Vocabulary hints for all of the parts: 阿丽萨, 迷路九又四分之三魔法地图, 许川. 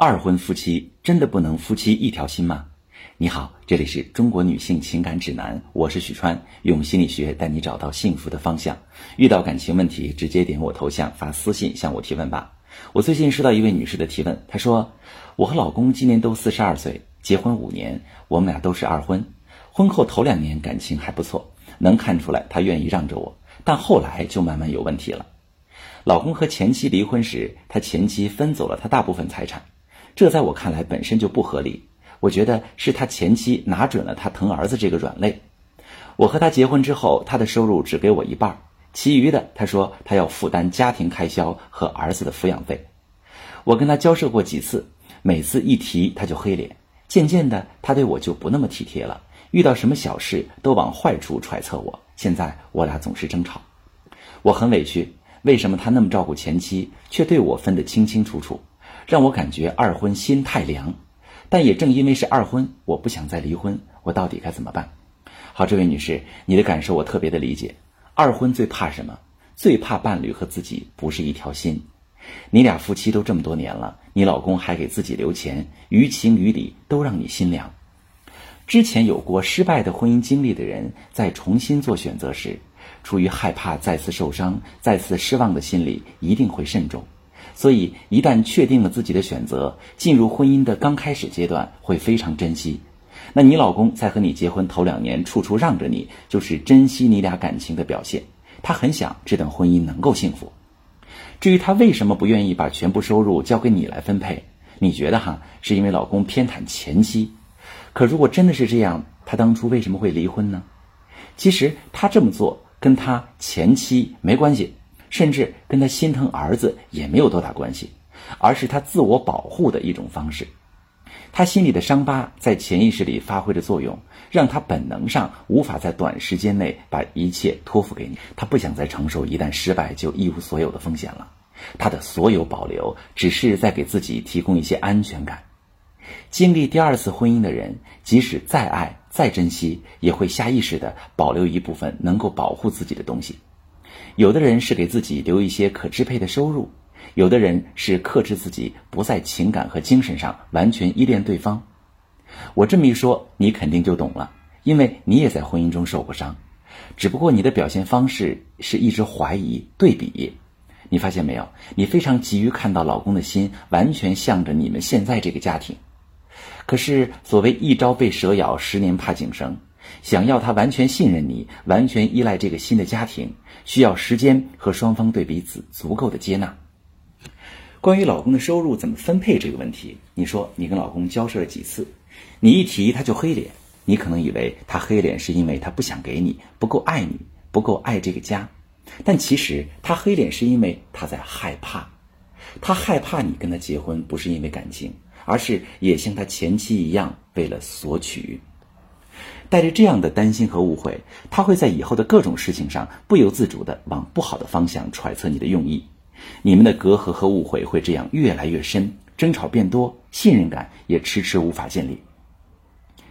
二婚夫妻真的不能夫妻一条心吗？你好，这里是中国女性情感指南，我是许川，用心理学带你找到幸福的方向。遇到感情问题，直接点我头像发私信向我提问吧。我最近收到一位女士的提问，她说，我和老公今年都42岁，结婚5年，我们俩都是二婚。婚后头2年感情还不错，能看出来他愿意让着我，但后来就慢慢有问题了。老公和前妻离婚时，他前妻分走了他大部分财产，这在我看来本身就不合理，我觉得是他前妻拿准了他疼儿子这个软肋。我和他结婚之后，他的收入只给我一半，其余的他说他要负担家庭开销和儿子的抚养费。我跟他交涉过几次，每次一提他就黑脸，渐渐的他对我就不那么体贴了，遇到什么小事都往坏处揣测我，现在我俩总是争吵。我很委屈，为什么他那么照顾前妻，却对我分得清清楚楚，让我感觉二婚心太凉。但也正因为是二婚，我不想再离婚，我到底该怎么办？好，这位女士，你的感受我特别的理解。二婚最怕什么？最怕伴侣和自己不是一条心。你俩夫妻都这么多年了，你老公还给自己留钱，于情于理都让你心凉。之前有过失败的婚姻经历的人，在重新做选择时，出于害怕再次受伤、再次失望的心理，一定会慎重。所以一旦确定了自己的选择，进入婚姻的刚开始阶段会非常珍惜。那你老公在和你结婚头2年处处让着你，就是珍惜你俩感情的表现，他很想这段婚姻能够幸福。至于他为什么不愿意把全部收入交给你来分配，你觉得是因为老公偏袒前妻。可如果真的是这样，他当初为什么会离婚呢？其实他这么做跟他前妻没关系，甚至跟他心疼儿子也没有多大关系，而是他自我保护的一种方式。他心里的伤疤在潜意识里发挥着作用，让他本能上无法在短时间内把一切托付给你，他不想再承受一旦失败就一无所有的风险了。他的所有保留只是在给自己提供一些安全感。经历第二次婚姻的人，即使再爱再珍惜，也会下意识地保留一部分能够保护自己的东西。有的人是给自己留一些可支配的收入，有的人是克制自己不在情感和精神上完全依恋对方。我这么一说，你肯定就懂了，因为你也在婚姻中受过伤，只不过你的表现方式是一直怀疑对比。你发现没有，你非常急于看到老公的心完全向着你们现在这个家庭。可是所谓一朝被蛇咬，10年怕井绳，想要他完全信任你，完全依赖这个新的家庭，需要时间和双方对彼此足够的接纳。关于老公的收入怎么分配这个问题，你说你跟老公交涉了几次，你一提他就黑脸，你可能以为他黑脸是因为他不想给你，不够爱你，不够爱这个家，但其实他黑脸是因为他在害怕。他害怕你跟他结婚，不是因为感情，而是也像他前妻一样为了索取。带着这样的担心和误会，他会在以后的各种事情上不由自主地往不好的方向揣测你的用意，你们的隔阂和误会会这样越来越深，争吵变多，信任感也迟迟无法建立。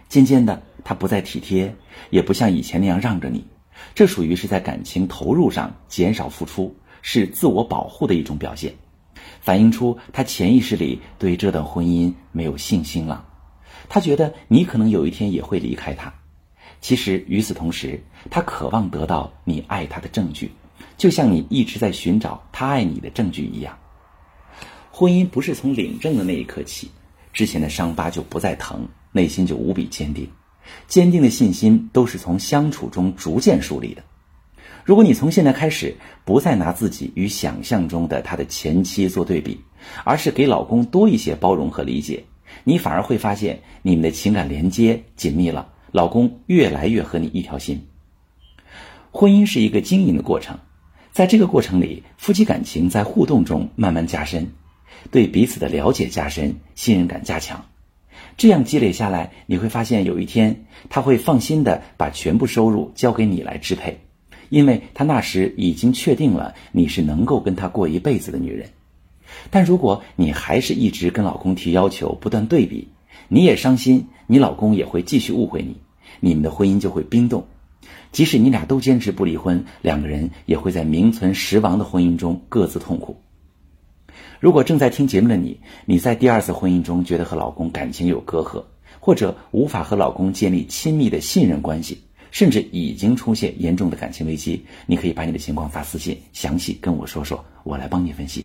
渐渐的，他不再体贴，也不像以前那样让着你，这属于是在感情投入上减少付出，是自我保护的一种表现，反映出他潜意识里对这段婚姻没有信心了。他觉得你可能有一天也会离开他。其实与此同时，他渴望得到你爱他的证据，就像你一直在寻找他爱你的证据一样。婚姻不是从领证的那一刻起，之前的伤疤就不再疼，内心就无比坚定。坚定的信心都是从相处中逐渐树立的。如果你从现在开始不再拿自己与想象中的他的前妻做对比，而是给老公多一些包容和理解，你反而会发现你们的情感连接紧密了，老公越来越和你一条心。婚姻是一个经营的过程，在这个过程里，夫妻感情在互动中慢慢加深，对彼此的了解加深，信任感加强。这样积累下来，你会发现有一天他会放心地把全部收入交给你来支配，因为他那时已经确定了你是能够跟他过一辈子的女人。但如果你还是一直跟老公提要求，不断对比，你也伤心，你老公也会继续误会你，你们的婚姻就会冰冻。即使你俩都坚持不离婚，两个人也会在名存实亡的婚姻中各自痛苦。如果正在听节目的你在第二次婚姻中觉得和老公感情有隔阂，或者无法和老公建立亲密的信任关系，甚至已经出现严重的感情危机，你可以把你的情况发私信，详细跟我说说，我来帮你分析。